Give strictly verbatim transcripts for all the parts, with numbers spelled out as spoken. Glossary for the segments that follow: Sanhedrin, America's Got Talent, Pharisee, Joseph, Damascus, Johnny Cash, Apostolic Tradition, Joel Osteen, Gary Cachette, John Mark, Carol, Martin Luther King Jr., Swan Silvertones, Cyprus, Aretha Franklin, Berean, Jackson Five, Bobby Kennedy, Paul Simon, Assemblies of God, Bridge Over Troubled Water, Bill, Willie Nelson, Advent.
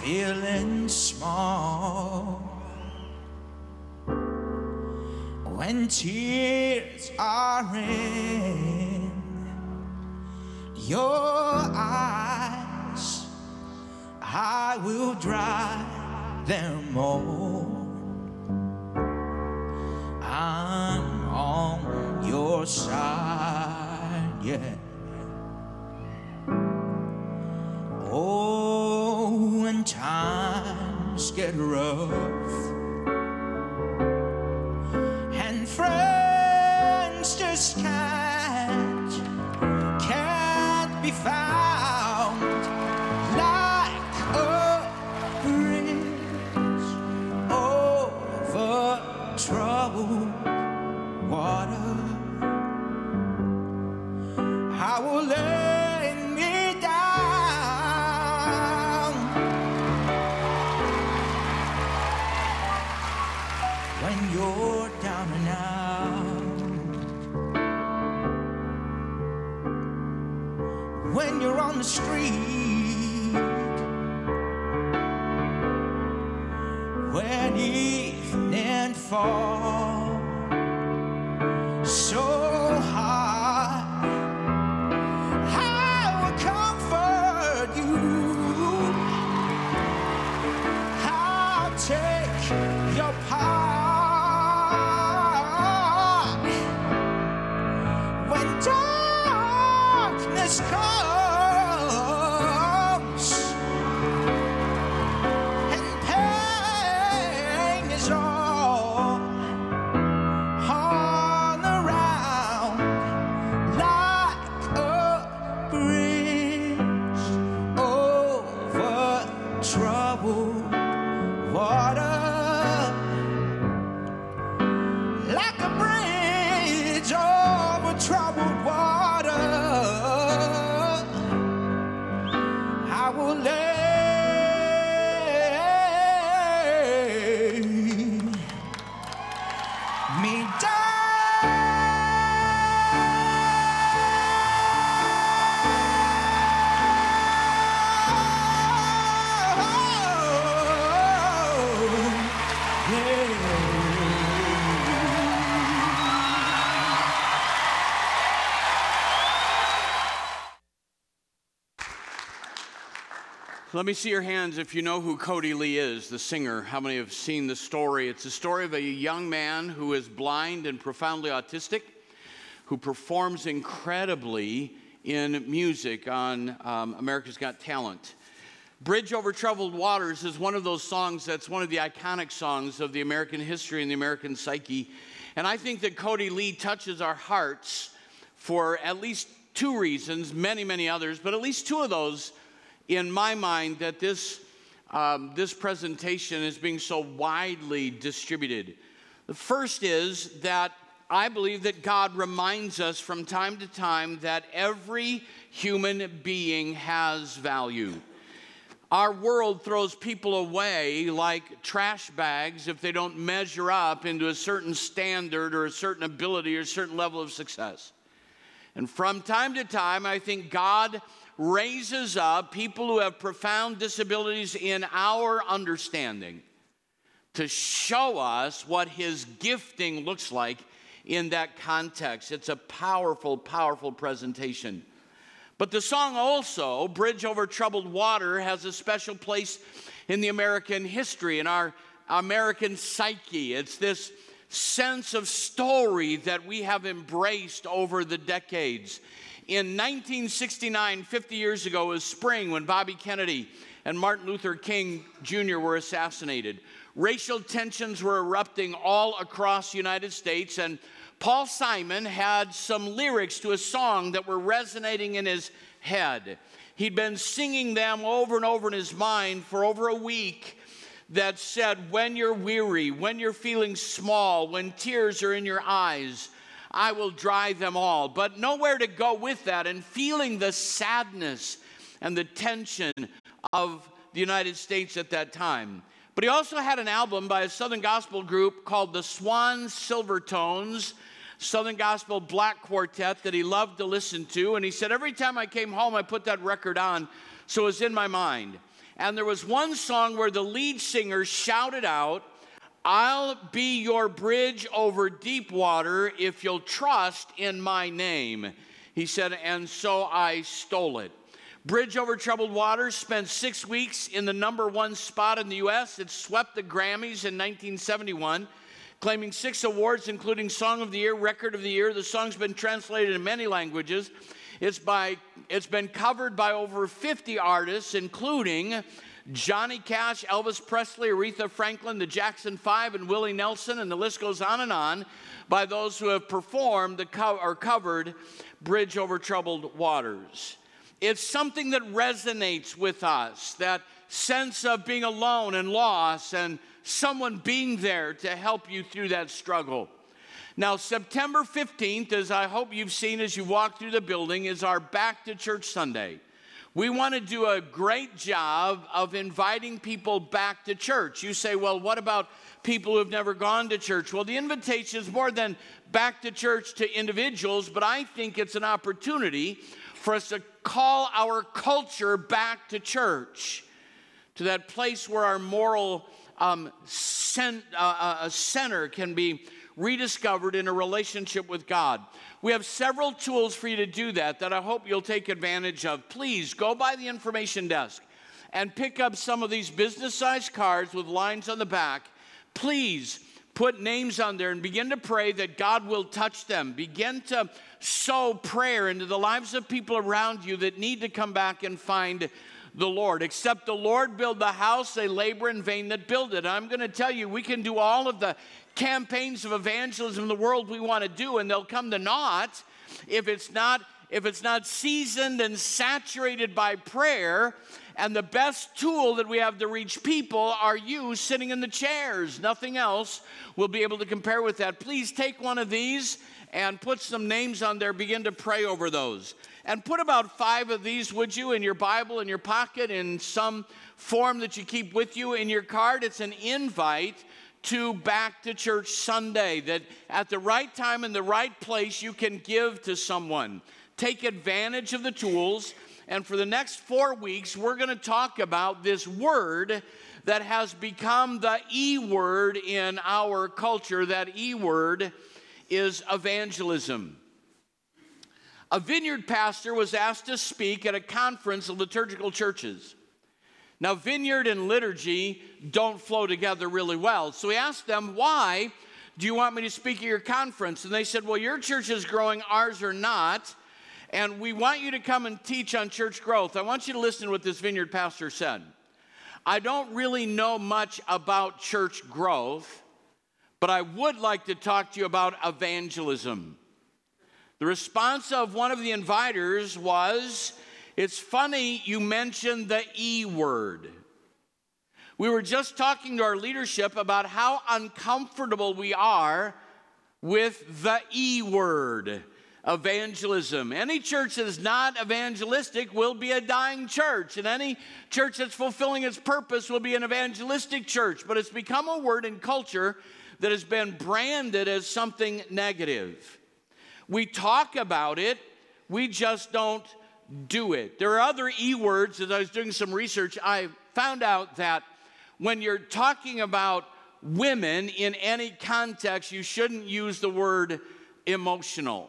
feeling small, when tears are in your eyes, I will dry them all. I'm on your side, yeah. Oh, when times get rough and friends just can't, can't be found like a bridge over troubled water. I will lay me down when you're down and out, when you're on the street, when evening falls so hard, I will comfort you. I'll take your part when darkness comes and pain is all. Let me see your hands if you know who Cody Lee is, the singer. How many have seen the story? It's the story of a young man who is blind and profoundly autistic, who performs incredibly in music on um, America's Got Talent. Bridge Over Troubled Waters is one of those songs that's one of the iconic songs of the American history and the American psyche. And I think that Cody Lee touches our hearts for at least two reasons, many, many others, but at least two of those in my mind, that this, um, this presentation is being so widely distributed. The first is that I believe that God reminds us from time to time that every human being has value. Our world throws people away like trash bags if they don't measure up into a certain standard or a certain ability or a certain level of success. And from time to time, I think God raises up people who have profound disabilities in our understanding to show us what his gifting looks like in that context. It's a powerful, powerful presentation. But the song also, Bridge Over Troubled Water, has a special place in the American history, in our American psyche. It's this sense of story that we have embraced over the decades. In nineteen sixty-nine, fifty years ago, it was spring when Bobby Kennedy and Martin Luther King Junior were assassinated. Racial tensions were erupting all across the United States, and Paul Simon had some lyrics to a song that were resonating in his head. He'd been singing them over and over in his mind for over a week that said, when you're weary, when you're feeling small, when tears are in your eyes, I will dry them all. But nowhere to go with that, and feeling the sadness and the tension of the United States at that time. But he also had an album by a Southern gospel group called the Swan Silvertones, Southern gospel black quartet that he loved to listen to. And he said, every time I came home, I put that record on, so it was in my mind. And there was one song where the lead singer shouted out, "I'll be your bridge over deep water if you'll trust in my name." He said, and so I stole it. Bridge Over Troubled Water spent six weeks in the number one spot in the U S. It swept the Grammys in nineteen seventy-one, claiming six awards, including Song of the Year, Record of the Year. The song's been translated in many languages. It's by, it's been covered by over fifty artists, including Johnny Cash, Elvis Presley, Aretha Franklin, the Jackson Five, and Willie Nelson, and the list goes on and on by those who have performed the co- or covered Bridge Over Troubled Waters. It's something that resonates with us, that sense of being alone and lost and someone being there to help you through that struggle. Now, September fifteenth, as I hope you've seen as you walk through the building, is our Back to Church Sunday. We want to do a great job of inviting people back to church. You say, well, what about people who've never gone to church? Well, the invitation is more than back to church to individuals, but I think it's an opportunity for us to call our culture back to church, to that place where our moral um, cent- uh, uh, center can be rediscovered in a relationship with God. We have several tools for you to do that that I hope you'll take advantage of. Please go by the information desk and pick up some of these business-sized cards with lines on the back. Please put names on there and begin to pray that God will touch them. Begin to sow prayer into the lives of people around you that need to come back and find the Lord. Except the Lord build the house, they labor in vain that build it. I'm going to tell you, we can do all of the campaigns of evangelism in the world we want to do, and they'll come to naught if it's not if it's not seasoned and saturated by prayer. And the best tool that we have to reach people are you sitting in the chairs. Nothing else will be able to compare with that. Please take one of these and put some names on there. Begin to pray over those. And put about five of these, would you, in your Bible, in your pocket, in some form that you keep with you, in your card. It's an invite to Back to Church Sunday, that at the right time and the right place you can give to someone. Take advantage of the tools. And for the next four weeks, we're going to talk about this word that has become the E word in our culture. That E word is evangelism. A Vineyard pastor was asked to speak at a conference of liturgical churches. Now, Vineyard and liturgy don't flow together really well. So he asked them, why do you want me to speak at your conference? And they said, well, your church is growing, ours are not. And we want you to come and teach on church growth. I want you to listen to what this Vineyard pastor said. I don't really know much about church growth, but I would like to talk to you about evangelism. The response of one of the inviters was, it's funny you mentioned the E word. We were just talking to our leadership about how uncomfortable we are with the E word, evangelism. Any church that is not evangelistic will be a dying church, and any church that's fulfilling its purpose will be an evangelistic church. But it's become a word in culture that has been branded as something negative. We talk about it, we just don't do it. There are other E words. As I was doing some research, I found out that when you're talking about women in any context, you shouldn't use the word emotional.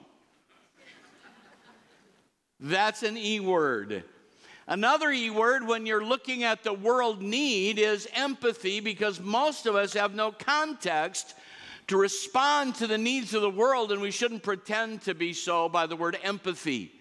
That's an E word. Another E word when you're looking at the world need is empathy, because most of us have no context to respond to the needs of the world, and we shouldn't pretend to be so by the word empathy.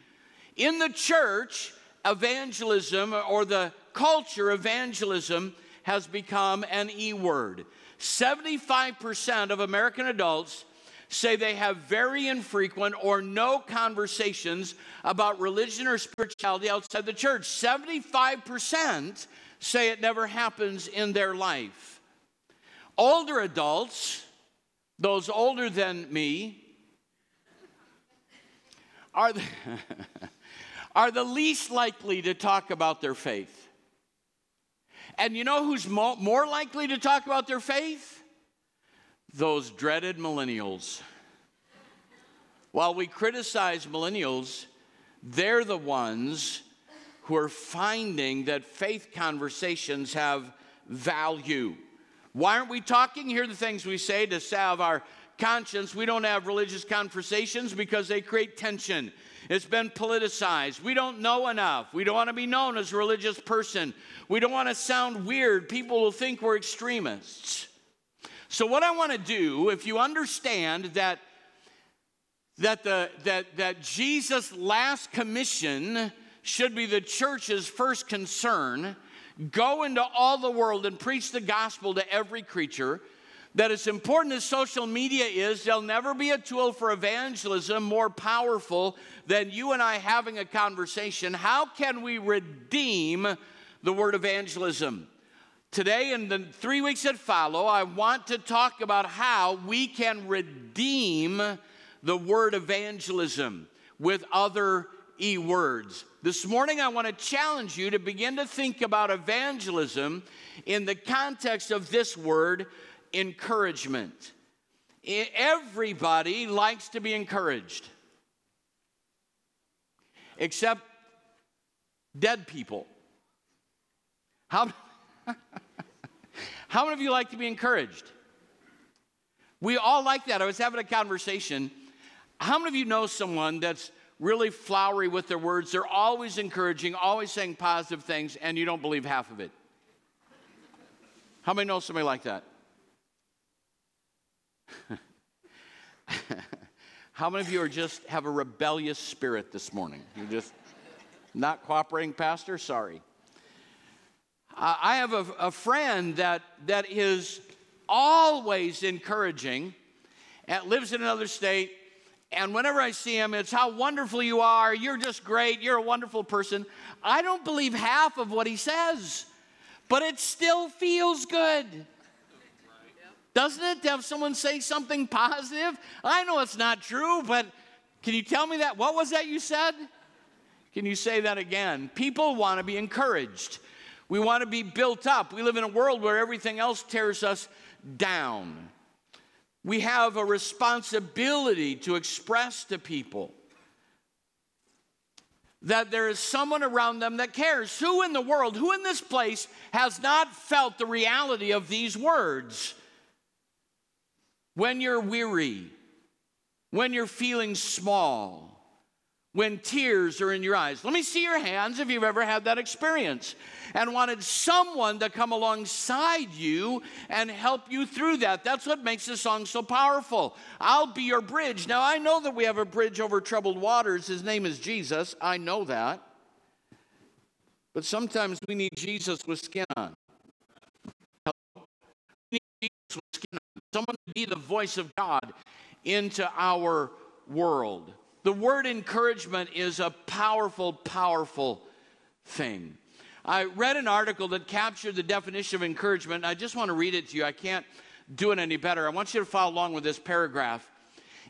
In the church, evangelism, or the culture, evangelism has become an E word. seventy-five percent of American adults say they have very infrequent or no conversations about religion or spirituality outside the church. seventy-five percent say it never happens in their life. Older adults, those older than me, are the, are the least likely to talk about their faith. And you know who's mo- more likely to talk about their faith? Those dreaded millennials. While we criticize millennials, they're the ones who are finding that faith conversations have value. Why aren't we talking? Here are the things we say to salve our conscience. We don't have religious conversations because they create tension. It's been politicized. We don't know enough. We don't want to be known as a religious person. We don't want to sound weird. People will think we're extremists. So what I want to do, if you understand that, that, the, that, that Jesus' last commission should be the church's first concern, go into all the world and preach the gospel to every creature, that as important as social media is, there'll never be a tool for evangelism more powerful than you and I having a conversation. How can we redeem the word evangelism? Today and the three weeks that follow, I want to talk about how we can redeem the word evangelism with other e-words. This morning, I want to challenge you to begin to think about evangelism in the context of this word, encouragement. Everybody likes to be encouraged, except dead people. How, how many of you like to be encouraged? We all like that. I was having a conversation. How many of you know someone that's really flowery with their words? They're always encouraging, always saying positive things, and you don't believe half of it. How many know somebody like that? How many of you are just have a rebellious spirit this morning? You're just not cooperating, Pastor? Sorry. Uh, I have a, a friend that that is always encouraging and lives in another state. And whenever I see him, it's how wonderful you are. You're just great. You're a wonderful person. I don't believe half of what he says, but it still feels good. Doesn't it, to have someone say something positive? I know it's not true, but can you tell me that? What was that you said? Can you say that again? People want to be encouraged. We want to be built up. We live in a world where everything else tears us down. We have a responsibility to express to people that there is someone around them that cares. Who in the world, who in this place has not felt the reality of these words? When you're weary, when you're feeling small, when tears are in your eyes. Let me see your hands if you've ever had that experience and wanted someone to come alongside you and help you through that. That's what makes this song so powerful. I'll be your bridge. Now, I know that we have a bridge over troubled waters. His name is Jesus. I know that. But sometimes we need Jesus with skin on. Hello? We need Jesus with skin on. Someone to be the voice of God into our world. The word encouragement is a powerful, powerful thing. I read an article that captured the definition of encouragement. I just want to read it to you. I can't do it any better. I want you to follow along with this paragraph.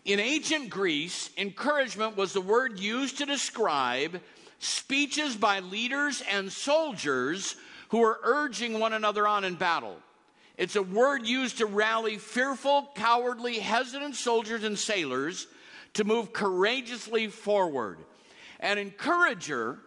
In ancient Greece, encouragement was the word used to describe speeches by leaders and soldiers who were urging one another on in battle. It's a word used to rally fearful, cowardly, hesitant soldiers and sailors to move courageously forward. An encourager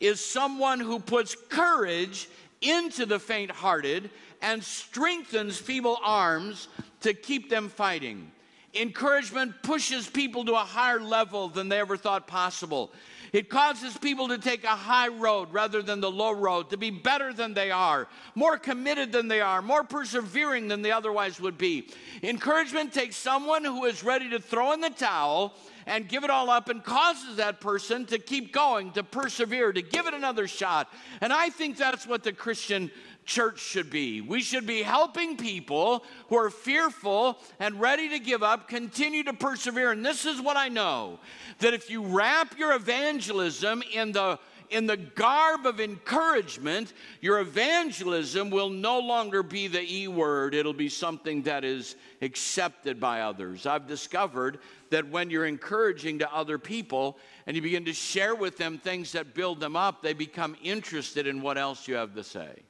is someone who puts courage into the faint-hearted and strengthens feeble arms to keep them fighting. Encouragement pushes people to a higher level than they ever thought possible. It causes people to take a high road rather than the low road, to be better than they are, more committed than they are, more persevering than they otherwise would be. Encouragement takes someone who is ready to throw in the towel and give it all up and causes that person to keep going, to persevere, to give it another shot. And I think that's what the Christian church should be. We should be helping people who are fearful and ready to give up, continue to persevere. And this is what I know, that if you wrap your evangelism in the in the garb of encouragement, your evangelism will no longer be the E word. It'll be something that is accepted by others. I've discovered that when you're encouraging to other people and you begin to share with them things that build them up, they become interested in what else you have to say.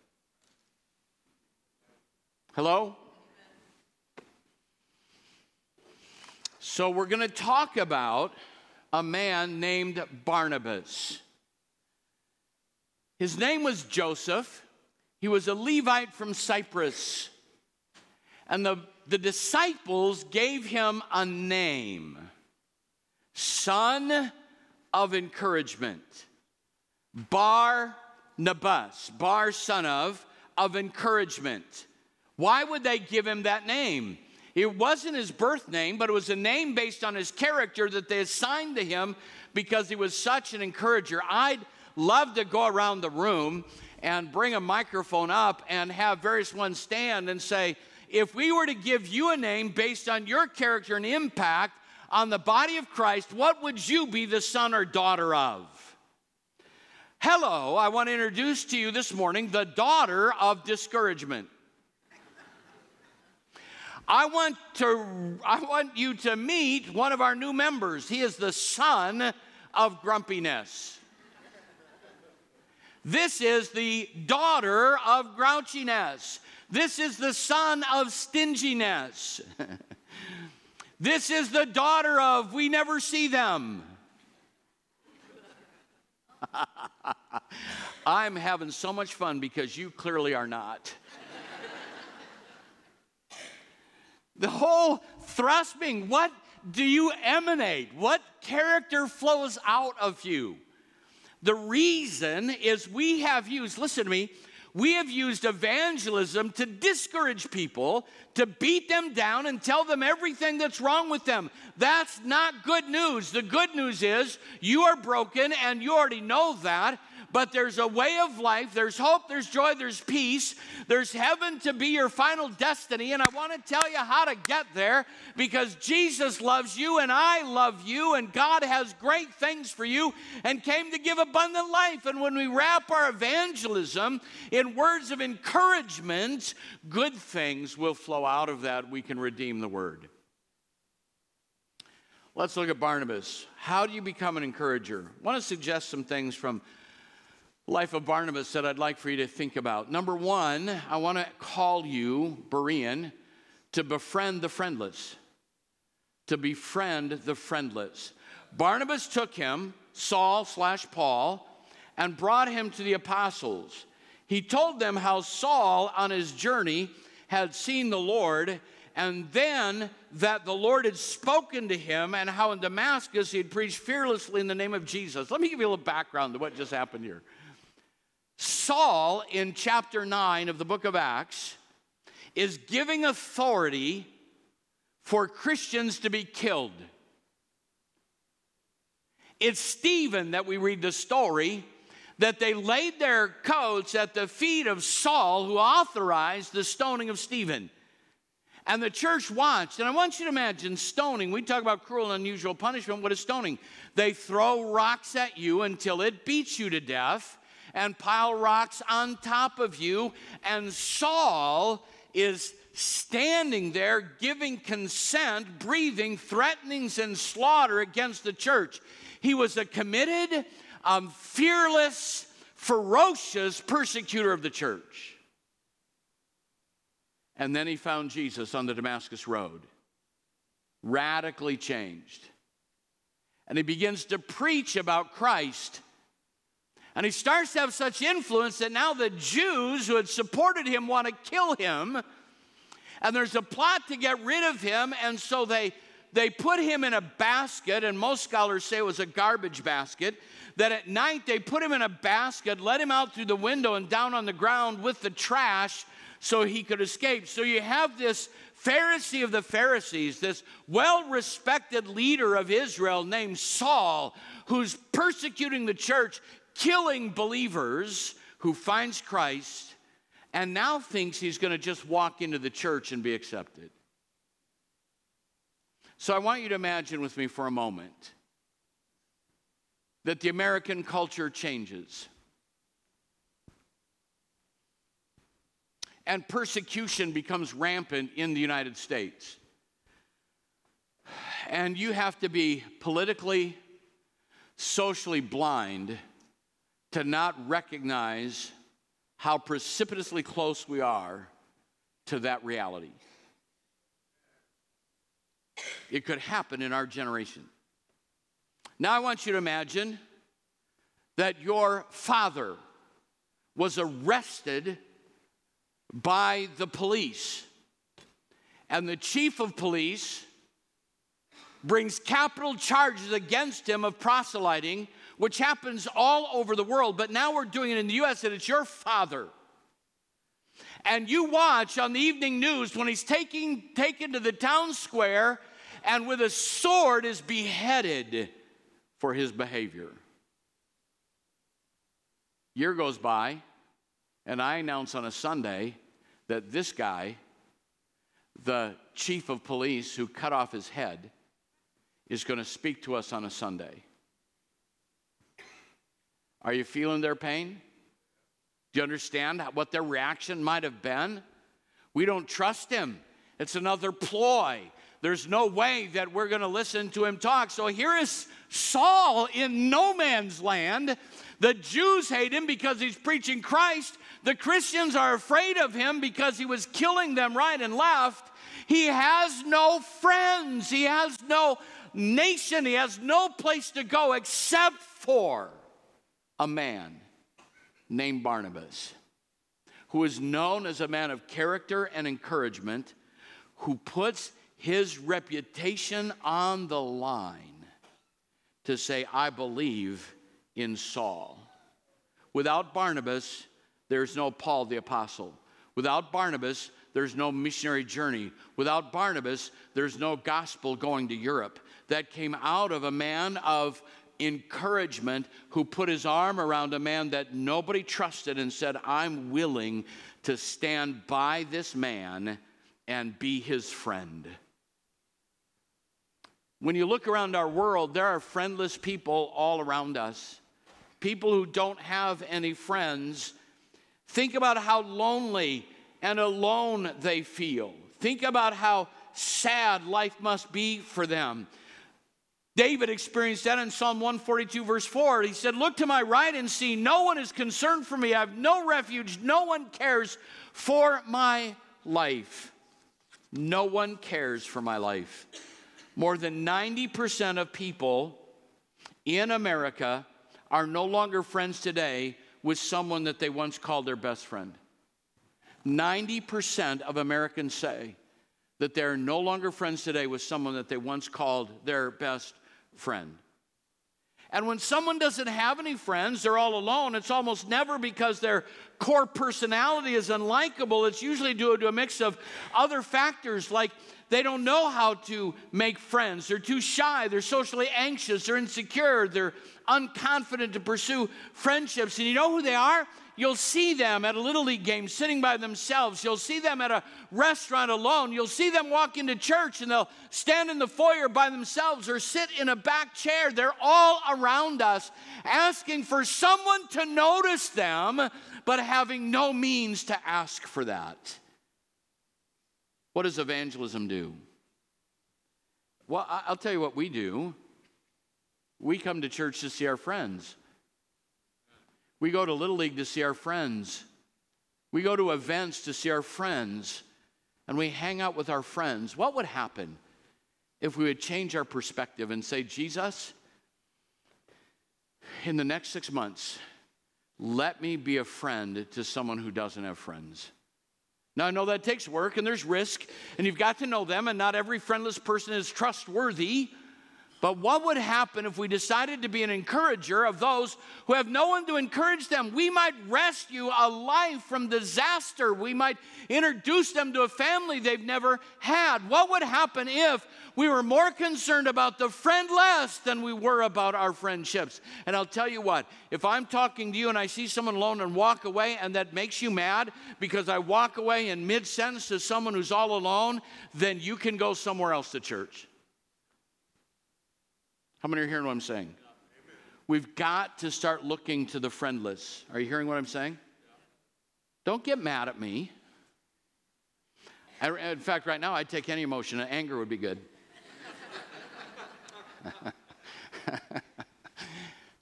Hello? So we're going to talk about a man named Barnabas. His name was Joseph. He was a Levite from Cyprus. And the, the disciples gave him a name, Son of Encouragement, Barnabas, Bar, son of, of encouragement. Why would they give him that name? It wasn't his birth name, but it was a name based on his character that they assigned to him because he was such an encourager. I'd love to go around the room and bring a microphone up and have various ones stand and say, if we were to give you a name based on your character and impact on the body of Christ, what would you be the son or daughter of? Hello, I want to introduce to you this morning the daughter of discouragement. I want to, I want you to meet one of our new members. He is the son of grumpiness. This is the daughter of grouchiness. This is the son of stinginess. This is the daughter of we never see them. I'm having so much fun because you clearly are not. The whole thrust being, what do you emanate? What character flows out of you? The reason is we have used, listen to me, we have used evangelism to discourage people, to beat them down and tell them everything that's wrong with them. That's not good news. The good news is you are broken and you already know that, but there's a way of life, there's hope, there's joy, there's peace, there's heaven to be your final destiny, and I want to tell you how to get there because Jesus loves you and I love you and God has great things for you and came to give abundant life. And when we wrap our evangelism in words of encouragement, good things will flow out of that. We can redeem the word. Let's look at Barnabas. How do you become an encourager? I want to suggest some things from Life of Barnabas that I'd like for you to think about. Number one, I want to call you, Berean, to befriend the friendless. To befriend the friendless. Barnabas took him, Saul slash Paul, and brought him to the apostles. He told them how Saul on his journey had seen the Lord, and then that the Lord had spoken to him, and how in Damascus he had preached fearlessly in the name of Jesus. Let me give you a little background to what just happened here. Saul, in chapter nine of the book of Acts, is giving authority for Christians to be killed. It's Stephen that we read the story, that they laid their coats at the feet of Saul, who authorized the stoning of Stephen. And the church watched. And I want you to imagine stoning. We talk about cruel and unusual punishment. What is stoning? They throw rocks at you until it beats you to death, and pile rocks on top of you. And Saul is standing there giving consent, breathing threatenings and slaughter against the church. He was a committed, um, fearless, ferocious persecutor of the church. And then he found Jesus on the Damascus Road, radically changed. And he begins to preach about Christ. And he starts to have such influence that now the Jews who had supported him want to kill him. And there's a plot to get rid of him. And so they, they put him in a basket. And most scholars say it was a garbage basket. That at night they put him in a basket, let him out through the window and down on the ground with the trash so he could escape. So you have this Pharisee of the Pharisees, this well-respected leader of Israel named Saul, who's persecuting the church, killing believers, who finds Christ and now thinks he's going to just walk into the church and be accepted. So I want you to imagine with me for a moment that the American culture changes. And persecution becomes rampant in the United States. And you have to be politically, socially blind to not recognize how precipitously close we are to that reality. It could happen in our generation. Now I want you to imagine that your father was arrested by the police. And the chief of police brings capital charges against him of proselyting, which happens all over the world, but now we're doing it in the U S, and it's your father. And you watch on the evening news when he's taking, taken to the town square and with a sword is beheaded for his behavior. Year goes by, and I announce on a Sunday that this guy, the chief of police who cut off his head, is going to speak to us on a Sunday. Are you feeling their pain? Do you understand what their reaction might have been? We don't trust him. It's another ploy. There's no way that we're going to listen to him talk. So here is Saul in no man's land. The Jews hate him because he's preaching Christ. The Christians are afraid of him because he was killing them right and left. He has no friends. He has no nation. He has no place to go except for a man named Barnabas, who is known as a man of character and encouragement, who puts his reputation on the line to say, I believe in Saul. Without Barnabas, there's no Paul the Apostle. Without Barnabas, there's no missionary journey. Without Barnabas, there's no gospel going to Europe. That came out of a man of encouragement who put his arm around a man that nobody trusted and said, I'm willing to stand by this man and be his friend. When you look around our world, there are friendless people all around us, people who don't have any friends. Think about how lonely and alone they feel. Think about how sad life must be for them. David experienced that in Psalm one forty-two, verse four. He said, look to my right and see, no one is concerned for me. I have no refuge. No one cares for my life. No one cares for my life. More than ninety percent of people in America are no longer friends today with someone that they once called their best friend. ninety percent of Americans say that they're no longer friends today with someone that they once called their best friend. And when someone doesn't have any friends, they're all alone. It's almost never because their core personality is unlikable. It's usually due to a mix of other factors, like they don't know how to make friends. They're too shy. They're socially anxious. They're insecure. They're unconfident to pursue friendships. And you know who they are? You'll see them at a Little League game sitting by themselves. You'll see them at a restaurant alone. You'll see them walk into church and they'll stand in the foyer by themselves or sit in a back chair. They're all around us asking for someone to notice them, but having no means to ask for that. What does evangelism do? Well, I'll tell you what we do. We come to church to see our friends. We go to Little League to see our friends. We go to events to see our friends, and we hang out with our friends. What would happen if we would change our perspective and say, Jesus, in the next six months, let me be a friend to someone who doesn't have friends? Now, I know that takes work, and there's risk, and you've got to know them, and not every friendless person is trustworthy. But what would happen if we decided to be an encourager of those who have no one to encourage them? We might rescue a life from disaster. We might introduce them to a family they've never had. What would happen if we were more concerned about the friendless than we were about our friendships? And I'll tell you what, if I'm talking to you and I see someone alone and walk away, and that makes you mad because I walk away in mid-sentence to someone who's all alone, then you can go somewhere else to church. How many are hearing what I'm saying? Amen. We've got to start looking to the friendless. Are you hearing what I'm saying? Yeah. Don't get mad at me. I, in fact, right now, I'd take any emotion. Anger would be good.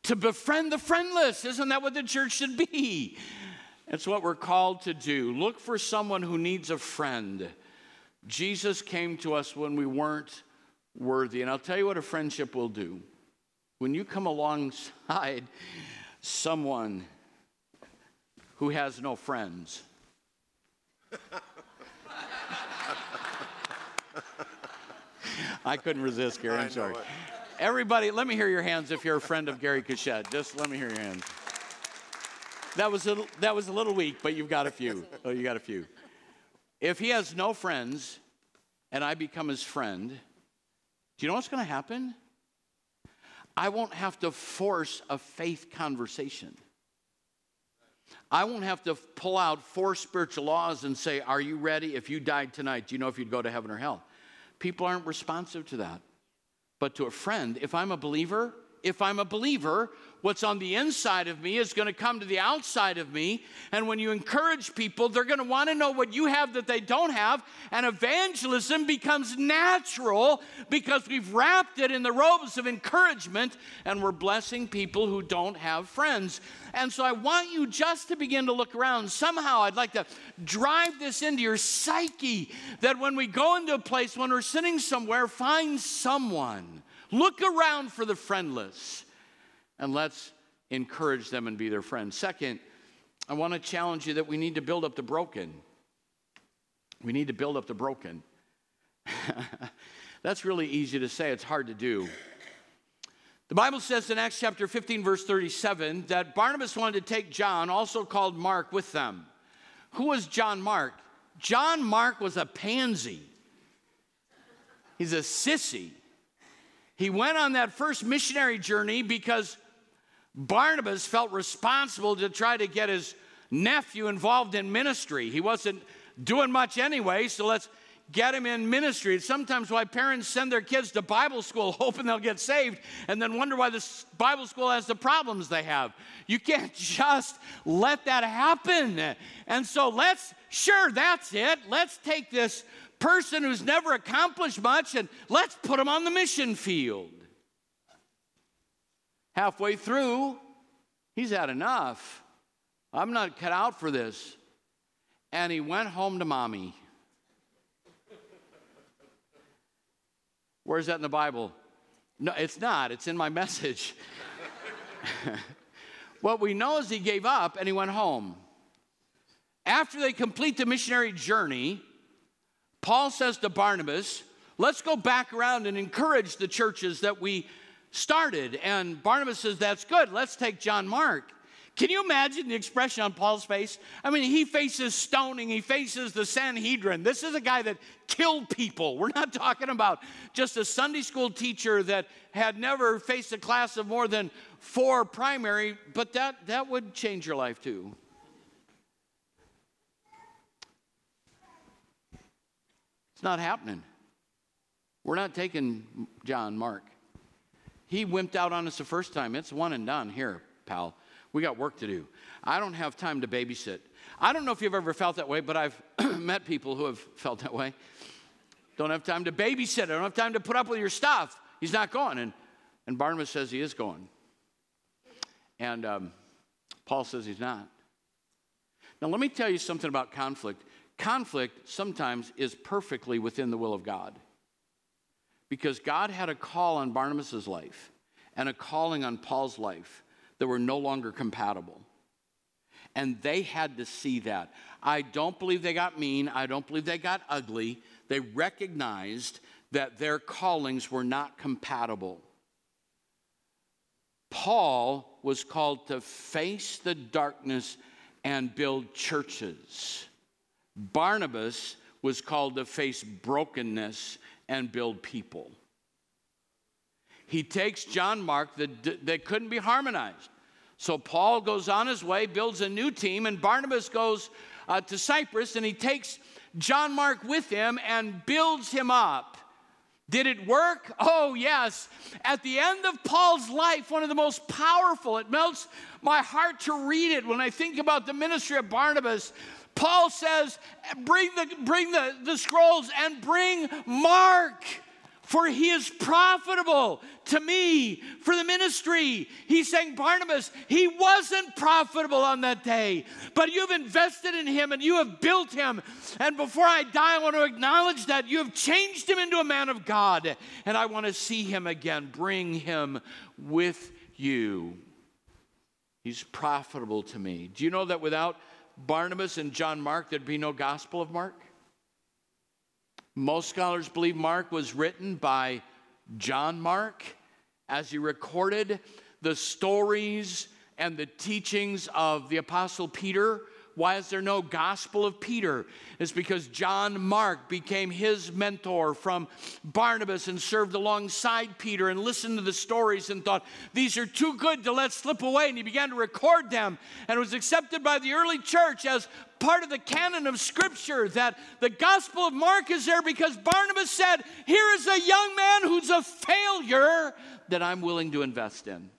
To befriend the friendless. Isn't that what the church should be? That's what we're called to do. Look for someone who needs a friend. Jesus came to us when we weren't worthy. And I'll tell you what a friendship will do. When you come alongside someone who has no friends. I couldn't resist, Gary. I'm sorry. Everybody, let me hear your hands if you're a friend of Gary Cachette. Just let me hear your hands. That was a, that was a little weak, but you've got a few. Oh, you got a few. If he has no friends and I become his friend, do you know what's going to happen? I won't have to force a faith conversation. I won't have to pull out four spiritual laws and say, are you ready? If you died tonight, do you know if you'd go to heaven or hell? People aren't responsive to that. But to a friend, if I'm a believer, if I'm a believer, what's on the inside of me is going to come to the outside of me. And when you encourage people, they're going to want to know what you have that they don't have. And evangelism becomes natural because we've wrapped it in the robes of encouragement and we're blessing people who don't have friends. And so I want you just to begin to look around. Somehow I'd like to drive this into your psyche that when we go into a place, when we're sitting somewhere, find someone. Look around for the friendless, and let's encourage them and be their friends. Second, I want to challenge you that we need to build up the broken. We need to build up the broken. That's really easy to say. It's hard to do. The Bible says in Acts chapter fifteen, verse thirty-seven, that Barnabas wanted to take John, also called Mark, with them. Who was John Mark? John Mark was a pansy. He's a sissy. He went on that first missionary journey because Barnabas felt responsible to try to get his nephew involved in ministry. He wasn't doing much anyway, so let's get him in ministry. It's sometimes why parents send their kids to Bible school hoping they'll get saved and then wonder why this Bible school has the problems they have. You can't just let that happen. And so let's, sure, that's it. Let's take this person who's never accomplished much, and let's put them on the mission field. Halfway through, he's had enough. I'm not cut out for this. And he went home to mommy. Where's that in the Bible? No, it's not. It's in my message. What we know is he gave up and he went home. After they complete the missionary journey, Paul says to Barnabas, let's go back around and encourage the churches that we started. And Barnabas says, that's good. Let's take John Mark. Can you imagine the expression on Paul's face? I mean, he faces stoning. He faces the Sanhedrin. This is a guy that killed people. We're not talking about just a Sunday school teacher that had never faced a class of more than four primary, but that, that would change your life too. It's not happening. We're not taking John Mark. He wimped out on us the first time. It's one and done. Here, pal, we got work to do. I don't have time to babysit. I don't know if you've ever felt that way, but I've met people who have felt that way. Don't have time to babysit. I don't have time to put up with your stuff. He's not going. And, and Barnabas says he is going. And um, Paul says he's not. Now, let me tell you something about conflict. Conflict sometimes is perfectly within the will of God, because God had a call on Barnabas's life and a calling on Paul's life that were no longer compatible, and they had to see that. I don't believe they got mean. I don't believe they got ugly. They recognized that their callings were not compatible. Paul was called to face the darkness and build churches. Barnabas was called to face brokenness and build people. He takes John Mark, that they couldn't be harmonized. So Paul goes on his way, builds a new team, and Barnabas goes uh, to Cyprus, and he takes John Mark with him and builds him up. Did it work? Oh, yes. At the end of Paul's life, one of the most powerful, it melts my heart to read it when I think about the ministry of Barnabas. Paul says, bring the bring the, the scrolls and bring Mark, for he is profitable to me for the ministry. He's saying, Barnabas, he wasn't profitable on that day, but you've invested in him and you have built him. And before I die, I want to acknowledge that you have changed him into a man of God, and I want to see him again. Bring him with you. He's profitable to me. Do you know that without Barnabas and John Mark, there'd be no Gospel of Mark. Most scholars believe Mark was written by John Mark as he recorded the stories and the teachings of the Apostle Peter. Why is there no Gospel of Peter? It's because John Mark became his mentor from Barnabas and served alongside Peter and listened to the stories and thought, these are too good to let slip away. And he began to record them, and it was accepted by the early church as part of the canon of Scripture, that the Gospel of Mark is there because Barnabas said, here is a young man who's a failure that I'm willing to invest in.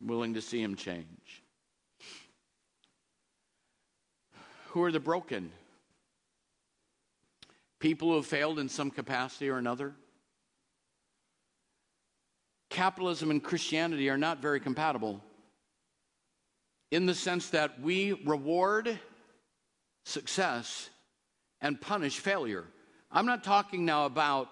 I'm willing to see him change. Who are the broken? People who have failed in some capacity or another. Capitalism and Christianity are not very compatible, in the sense that we reward success and punish failure. I'm not talking now about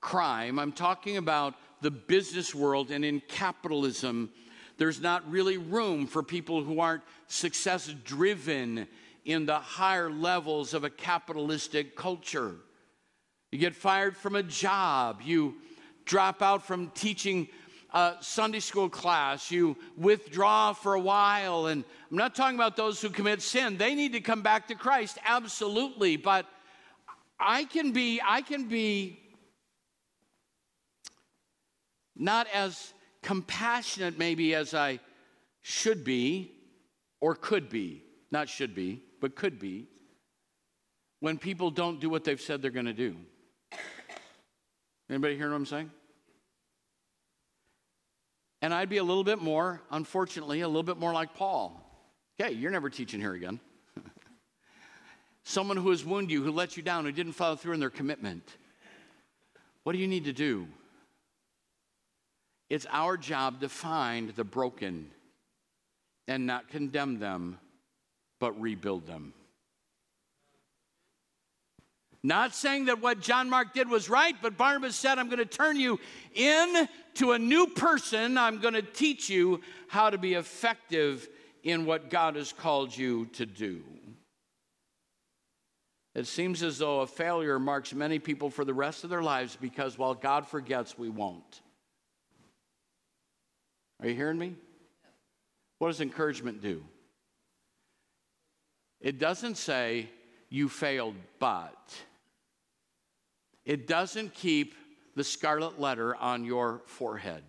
crime. I'm talking about the business world, and in capitalism, there's not really room for people who aren't success-driven in the higher levels of a capitalistic culture. You get fired from a job, you drop out from teaching a Sunday school class, you withdraw for a while, and I'm not talking about those who commit sin. They need to come back to Christ, absolutely, but I can be, I can be not as compassionate maybe as I should be or could be, not should be, but could be, when people don't do what they've said they're going to do. Anybody hear what I'm saying? And I'd be a little bit more, unfortunately, a little bit more like Paul. Okay, you're never teaching here again. Someone who has wounded you, who let you down, who didn't follow through in their commitment. What do you need to do? It's our job to find the broken and not condemn them, but rebuild them. Not saying that what John Mark did was right, but Barnabas said, I'm going to turn you into a new person. I'm going to teach you how to be effective in what God has called you to do. It seems as though a failure marks many people for the rest of their lives, because while God forgets, we won't. Are you hearing me? What does encouragement do? It doesn't say you failed, but it doesn't keep the scarlet letter on your forehead.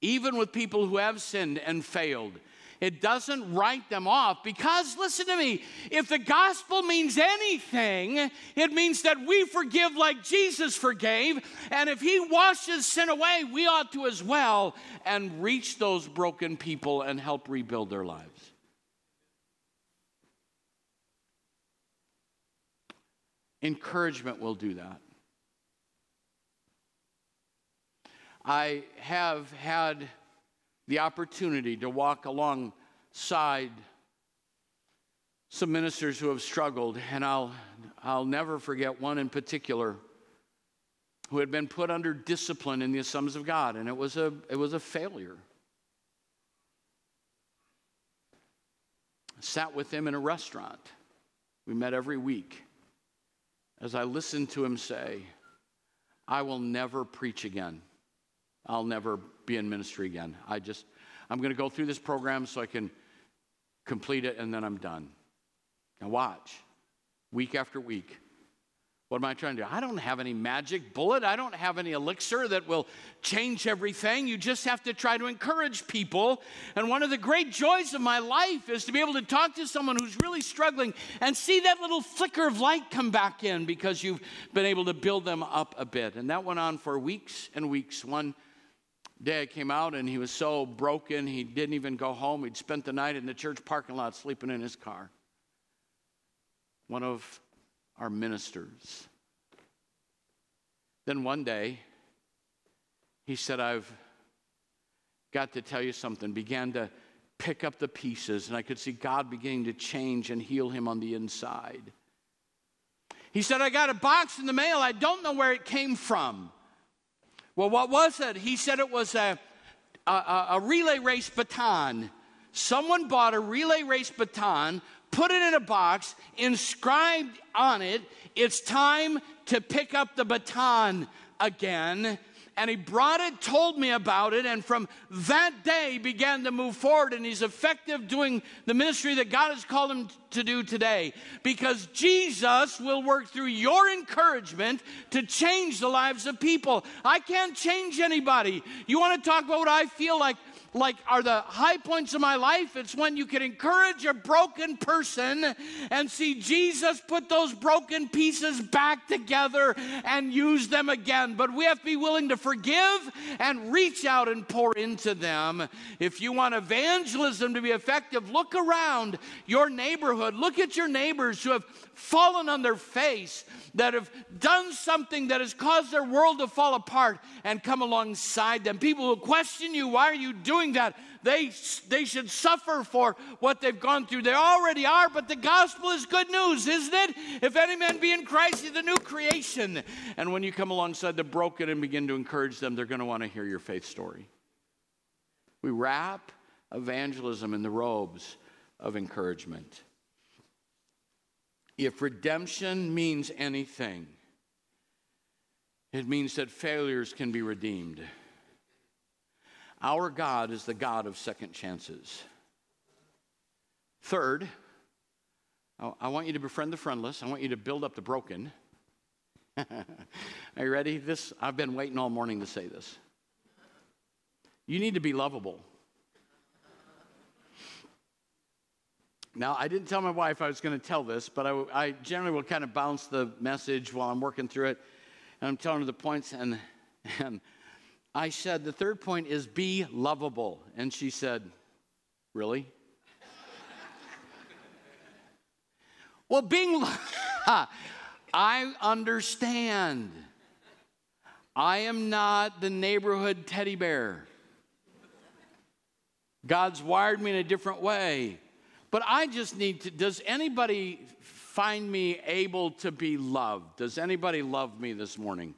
Even with people who have sinned and failed, it doesn't write them off, because, listen to me, if the gospel means anything, it means that we forgive like Jesus forgave, and if he washes sin away, we ought to as well, and reach those broken people and help rebuild their lives. Encouragement will do that. I have had the opportunity to walk alongside some ministers who have struggled, and I'll, I'll never forget one in particular who had been put under discipline in the Assemblies of God, and it was a, it was a failure. I sat with him in a restaurant. We met every week. As I listened to him say, I will never preach again. I'll never be in ministry again. I just, I'm going to go through this program so I can complete it, and then I'm done. Now watch, week after week. What am I trying to do? I don't have any magic bullet. I don't have any elixir that will change everything. You just have to try to encourage people. And one of the great joys of my life is to be able to talk to someone who's really struggling and see that little flicker of light come back in because you've been able to build them up a bit. And that went on for weeks and weeks. One day I came out and he was so broken he didn't even go home. He'd spent the night in the church parking lot sleeping in his car. One of our ministers. Then one day, he said, I've got to tell you something, began to pick up the pieces, and I could see God beginning to change and heal him on the inside. He said, I got a box in the mail. I don't know where it came from. Well, what was it? He said it was a, a, a relay race baton someone bought a relay race baton, put it in a box, inscribed on it, "It's time to pick up the baton again." And he brought it, told me about it, and from that day began to move forward, and he's effective doing the ministry that God has called him to do today. Because Jesus will work through your encouragement to change the lives of people. I can't change anybody. You want to talk about what I feel like? Like are the high points of my life? It's when you can encourage a broken person and see Jesus put those broken pieces back together and use them again. But we have to be willing to forgive and reach out and pour into them. If you want evangelism to be effective, look around your neighborhood. Look at your neighbors who have fallen on their face, that have done something that has caused their world to fall apart, and come alongside them. People who question you, why are you doing that? They, they should suffer for what they've gone through. They already are, but the gospel is good news, isn't it? If any man be in Christ, he's the new creation. And when you come alongside the broken and begin to encourage them, they're going to want to hear your faith story. We wrap evangelism in the robes of encouragement. If redemption means anything, it means that failures can be redeemed. Our God is the God of second chances. Third, I want you to befriend the friendless. I want you to build up the broken. Are you ready? This, I've been waiting all morning to say this. You need to be lovable. Now, I didn't tell my wife I was going to tell this, but I, I generally will kind of bounce the message while I'm working through it, and I'm telling her the points, and, and I said, the third point is be lovable, and she said, really? Well, being, I understand. I am not the neighborhood teddy bear. God's wired me in a different way. But I just need to, does anybody find me able to be loved? Does anybody love me this morning?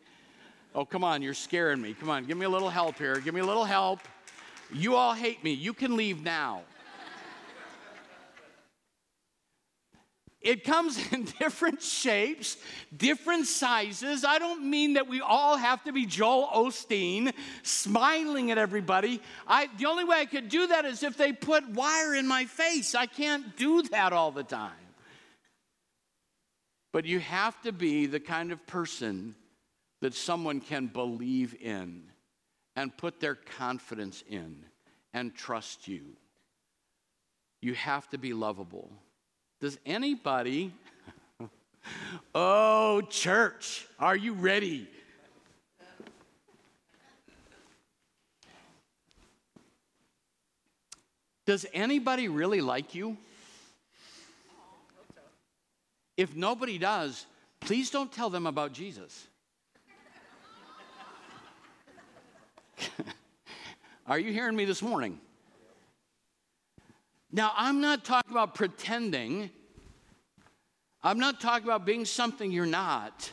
Oh, come on, you're scaring me. Come on, give me a little help here. Give me a little help. You all hate me. You can leave now. It comes in different shapes, different sizes. I don't mean that we all have to be Joel Osteen smiling at everybody. I, the only way I could do that is if they put wire in my face. I can't do that all the time. But you have to be the kind of person that someone can believe in and put their confidence in and trust you. You have to be lovable. Does anybody, oh, church, are you ready? Does anybody really like you? If nobody does, please don't tell them about Jesus. Are you hearing me this morning? Now, I'm not talking about pretending. I'm not talking about being something you're not.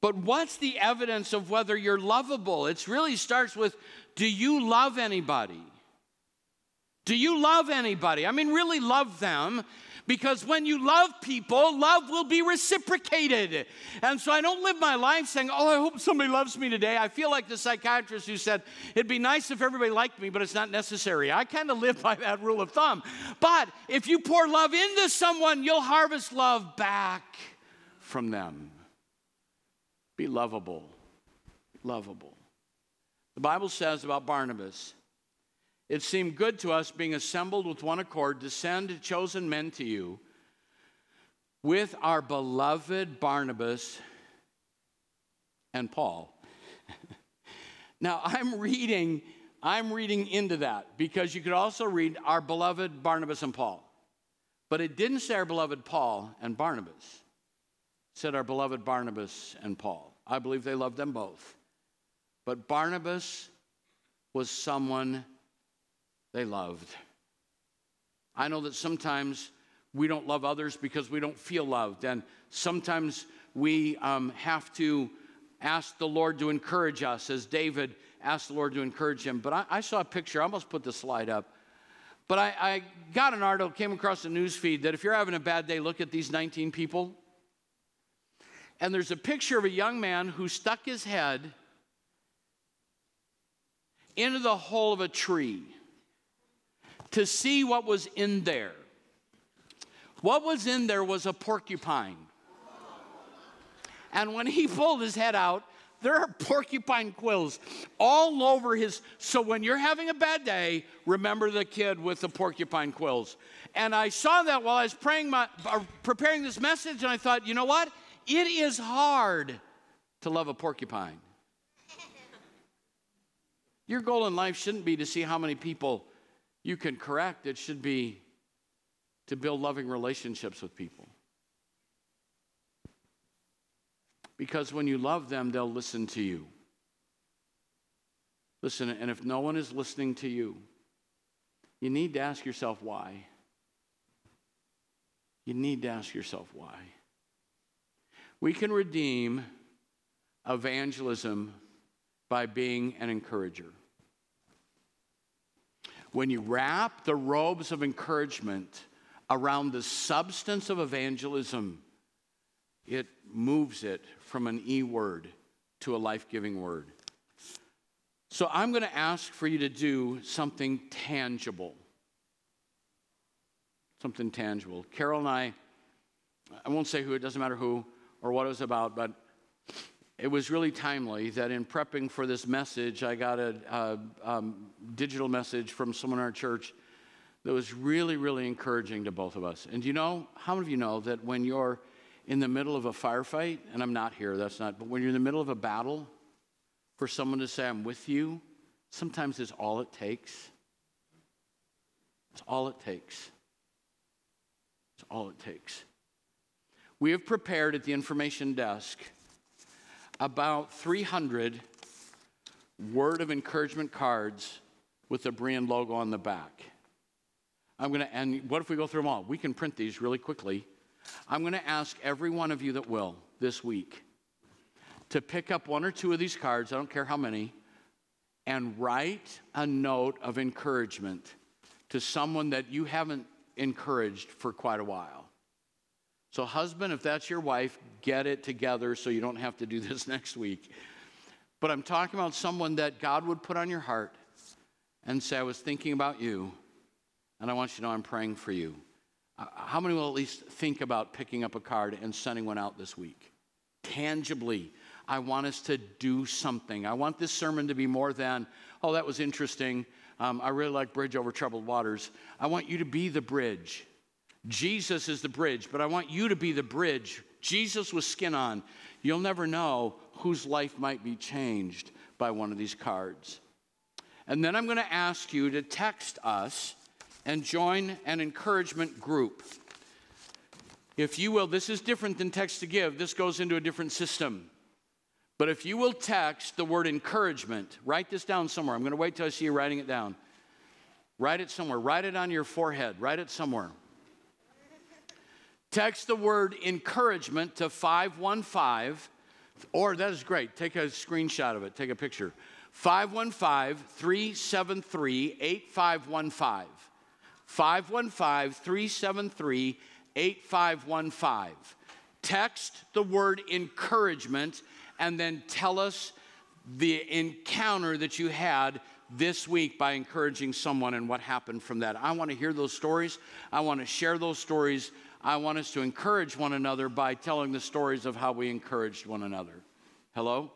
But what's the evidence of whether you're lovable? It really starts with, do you love anybody? Do you love anybody? I mean, really love them. Because when you love people, love will be reciprocated. And so I don't live my life saying, oh, I hope somebody loves me today. I feel like the psychiatrist who said, it'd be nice if everybody liked me, but it's not necessary. I kind of live by that rule of thumb. But if you pour love into someone, you'll harvest love back from them. Be lovable. Lovable. The Bible says about Barnabas, it seemed good to us, being assembled with one accord, to send chosen men to you with our beloved Barnabas and Paul. Now, I'm reading, I'm reading into that, because you could also read our beloved Barnabas and Paul. But it didn't say our beloved Paul and Barnabas. It said our beloved Barnabas and Paul. I believe they loved them both. But Barnabas was someone they loved. I know that sometimes we don't love others because we don't feel loved, and sometimes we um, have to ask the Lord to encourage us, as David asked the Lord to encourage him. But I, I saw a picture, I almost put the slide up, But I, I got an article, came across a news feed that if you're having a bad day, look at these nineteen people. And there's a picture of a young man who stuck his head into the hole of a tree to see what was in there. What was in there was a porcupine. And when he pulled his head out, there are porcupine quills all over his. So when you're having a bad day, remember the kid with the porcupine quills. And I saw that while I was praying my, uh, preparing this message, and I thought, you know what? It is hard to love a porcupine. Your goal in life shouldn't be to see how many people you can correct. It should be to build loving relationships with people. Because when you love them, they'll listen to you. Listen, and if no one is listening to you, you need to ask yourself why. You need to ask yourself why. We can redeem evangelism by being an encourager. When you wrap the robes of encouragement around the substance of evangelism, it moves it from an E word to a life-giving word. So I'm going to ask for you to do something tangible. Something tangible. Carol and I, I won't say who, it doesn't matter who or what it was about, but it was really timely that in prepping for this message, I got a, a um, digital message from someone in our church that was really, really encouraging to both of us. And you know, how many of you know that when you're in the middle of a firefight, and I'm not here, that's not, but when you're in the middle of a battle, for someone to say, I'm with you, sometimes is all it takes. It's all it takes. It's all it takes. We have prepared at the information desk about three hundred word of encouragement cards with the Berean logo on the back. I'm going to, and what if we go through them all? We can print these really quickly. I'm going to ask every one of you that will this week to pick up one or two of these cards, I don't care how many, and write a note of encouragement to someone that you haven't encouraged for quite a while. So husband, if that's your wife, get it together so you don't have to do this next week. But I'm talking about someone that God would put on your heart and say, I was thinking about you, and I want you to know I'm praying for you. How many will at least think about picking up a card and sending one out this week? Tangibly, I want us to do something. I want this sermon to be more than, oh, that was interesting. Um, I really like Bridge Over Troubled Waters. I want you to be the bridge. Jesus is the bridge, but I want you to be the bridge. Jesus with skin on. You'll never know whose life might be changed by one of these cards. And then I'm going to ask you to text us and join an encouragement group. If you will, this is different than text to give. This goes into a different system. But if you will text the word encouragement, write this down somewhere. I'm going to wait till I see you writing it down. Write it somewhere. Write it on your forehead. Write it somewhere. Text the word encouragement to five one five, or that is great. Take a screenshot of it. Take a picture. five one five, three seven three, eight five one five. five one five, three seven three, eight five one five. Text the word encouragement and then tell us the encounter that you had this week by encouraging someone and what happened from that. I want to hear those stories. I want to share those stories. I want us to encourage one another by telling the stories of how we encouraged one another. Hello?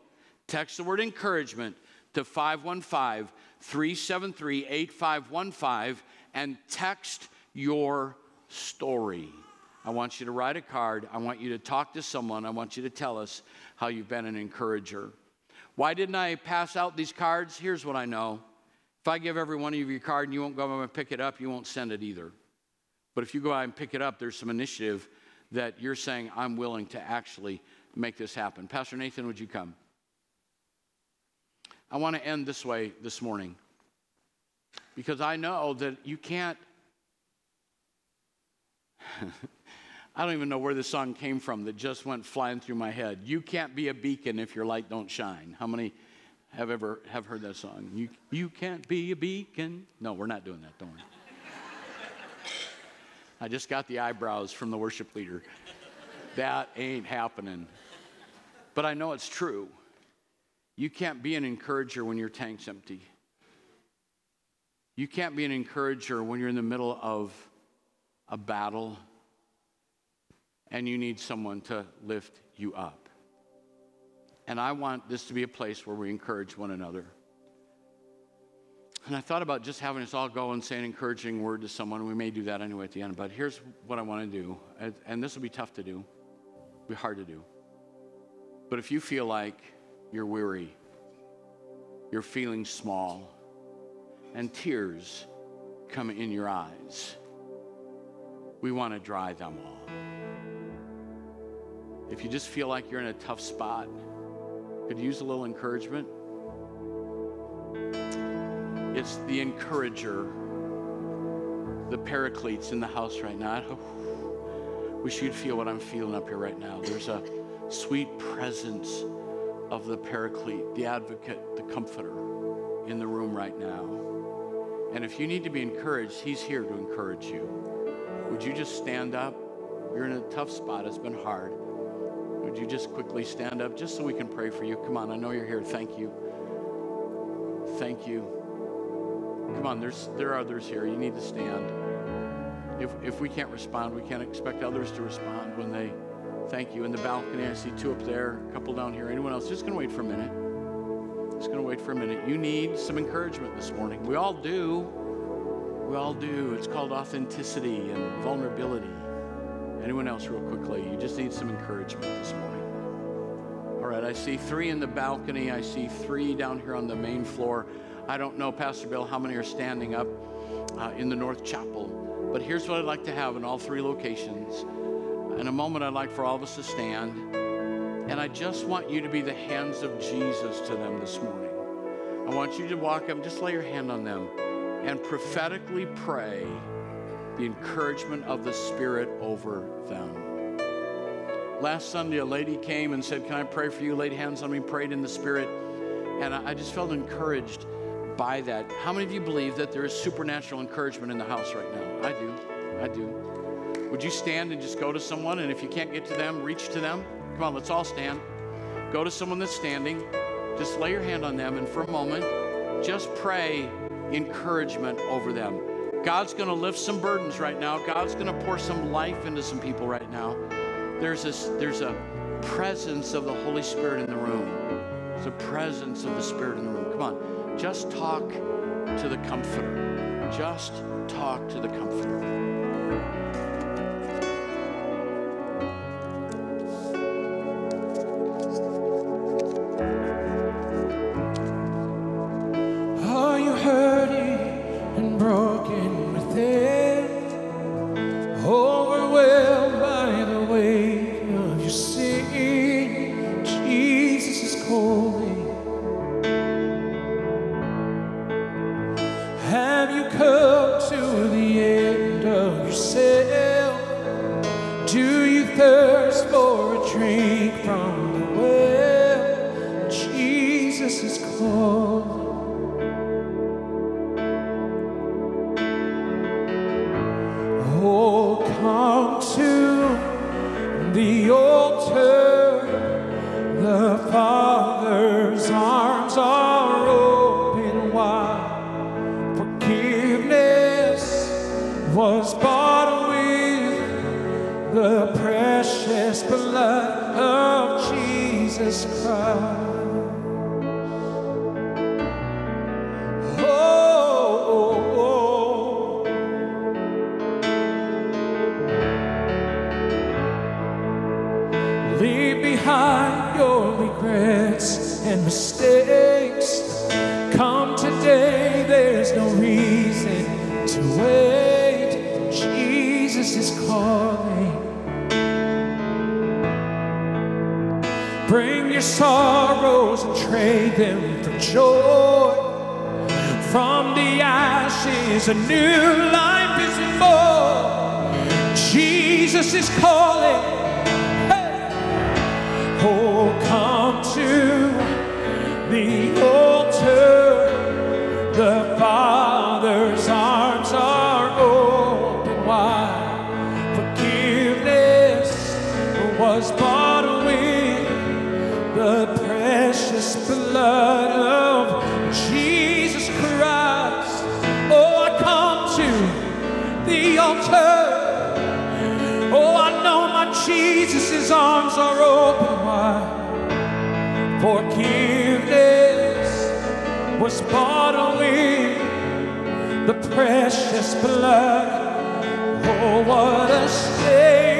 Text the word encouragement to five one five, three seven three, eight five one five and text your story. I want you to write a card. I want you to talk to someone. I want you to tell us how you've been an encourager. Why didn't I pass out these cards? Here's what I know. If I give every one of you your card and you won't go out and pick it up, you won't send it either. But if you go out and pick it up, there's some initiative that you're saying, I'm willing to actually make this happen. Pastor Nathan, would you come? I want to end this way this morning because I know that you can't, I don't even know where this song came from that just went flying through my head. You can't be a beacon if your light don't shine. How many have ever have heard that song? You, you can't be a beacon. No, we're not doing that, don't worry. I just got the eyebrows from the worship leader. That ain't happening. But I know it's true. You can't be an encourager when your tank's empty. You can't be an encourager when you're in the middle of a battle and you need someone to lift you up. And I want this to be a place where we encourage one another. And I thought about just having us all go and say an encouraging word to someone. We may do that anyway at the end, but here's what I want to do. And, and this will be tough to do. It'll be hard to do. But if you feel like you're weary, you're feeling small, and tears come in your eyes, we want to dry them all. If you just feel like you're in a tough spot, could use a little encouragement. It's the encourager, the paraclete's in the house right now. I wish you'd feel what I'm feeling up here right now. There's a sweet presence of the paraclete, the advocate, the comforter in the room right now. And if you need to be encouraged, he's here to encourage you. Would you just stand up? You're in a tough spot. It's been hard. Would you just quickly stand up just so we can pray for you? Come on, I know you're here. Thank you. Thank you. Come on, there's, there are others here. You need to stand. If, if we can't respond, we can't expect others to respond when they thank you. In the balcony, I see two up there, a couple down here. Anyone else? Just going to wait for a minute. Just going to wait for a minute. You need some encouragement this morning. We all do. We all do. It's called authenticity and vulnerability. Anyone else real quickly? You just need some encouragement this morning. All right, I see three in the balcony. I see three down here on the main floor. I don't know, Pastor Bill, how many are standing up uh, in the North Chapel. But here's what I'd like to have in all three locations. In a moment, I'd like for all of us to stand. And I just want you to be the hands of Jesus to them this morning. I want you to walk up, just lay your hand on them, and prophetically pray the encouragement of the Spirit over them. Last Sunday, a lady came and said, "Can I pray for you?" Laid hands on me, prayed in the Spirit. And I just felt encouraged by that. How many of you believe that there is supernatural encouragement in the house right now? I do. I do. Would you stand and just go to someone? And if you can't get to them, reach to them. Come on, let's all stand. Go to someone that's standing. Just lay your hand on them. And for a moment, just pray encouragement over them. God's going to lift some burdens right now. God's going to pour some life into some people right now. There's this, there's a presence of the Holy Spirit in the room. The presence of the Spirit in the room. Come on, just talk to the Comforter. Just talk to the Comforter. The Father's arms are open wide. was bought with the precious blood of Jesus Christ. Oh, I come to the altar. Oh, I know my Jesus' arms are open wide. Forgiveness was bought with the precious blood. Oh, what a Savior.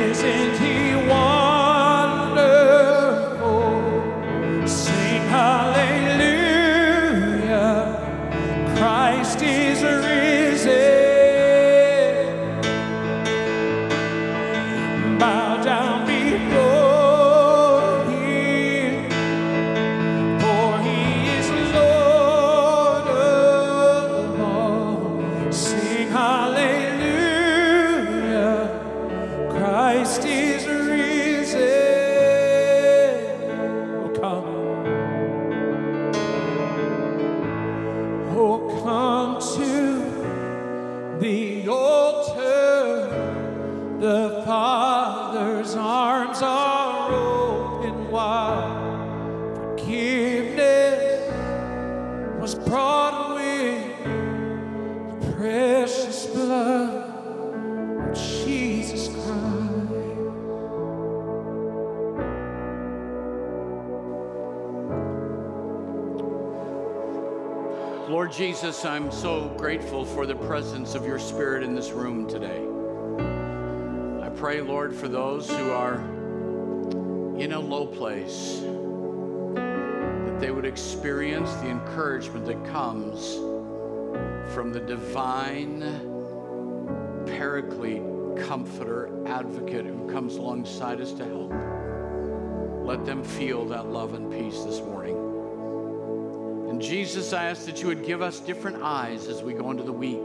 Isn't He wonderful? Sing hallelujah. Christ is risen. Bow down before Jesus, I'm so grateful for the presence of your Spirit in this room today. I pray, Lord, for those who are in a low place, that they would experience the encouragement that comes from the divine paraclete, comforter, advocate who comes alongside us to help. Let them feel that love and peace this morning. Jesus, I ask that you would give us different eyes as we go into the week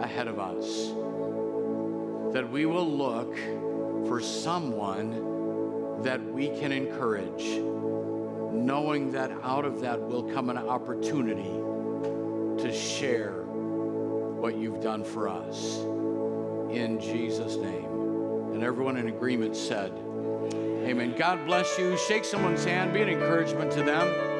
ahead of us, that we will look for someone that we can encourage, knowing that out of that will come an opportunity to share what you've done for us. In Jesus' name. And everyone in agreement said, amen. God bless you. Shake someone's hand. Be an encouragement to them.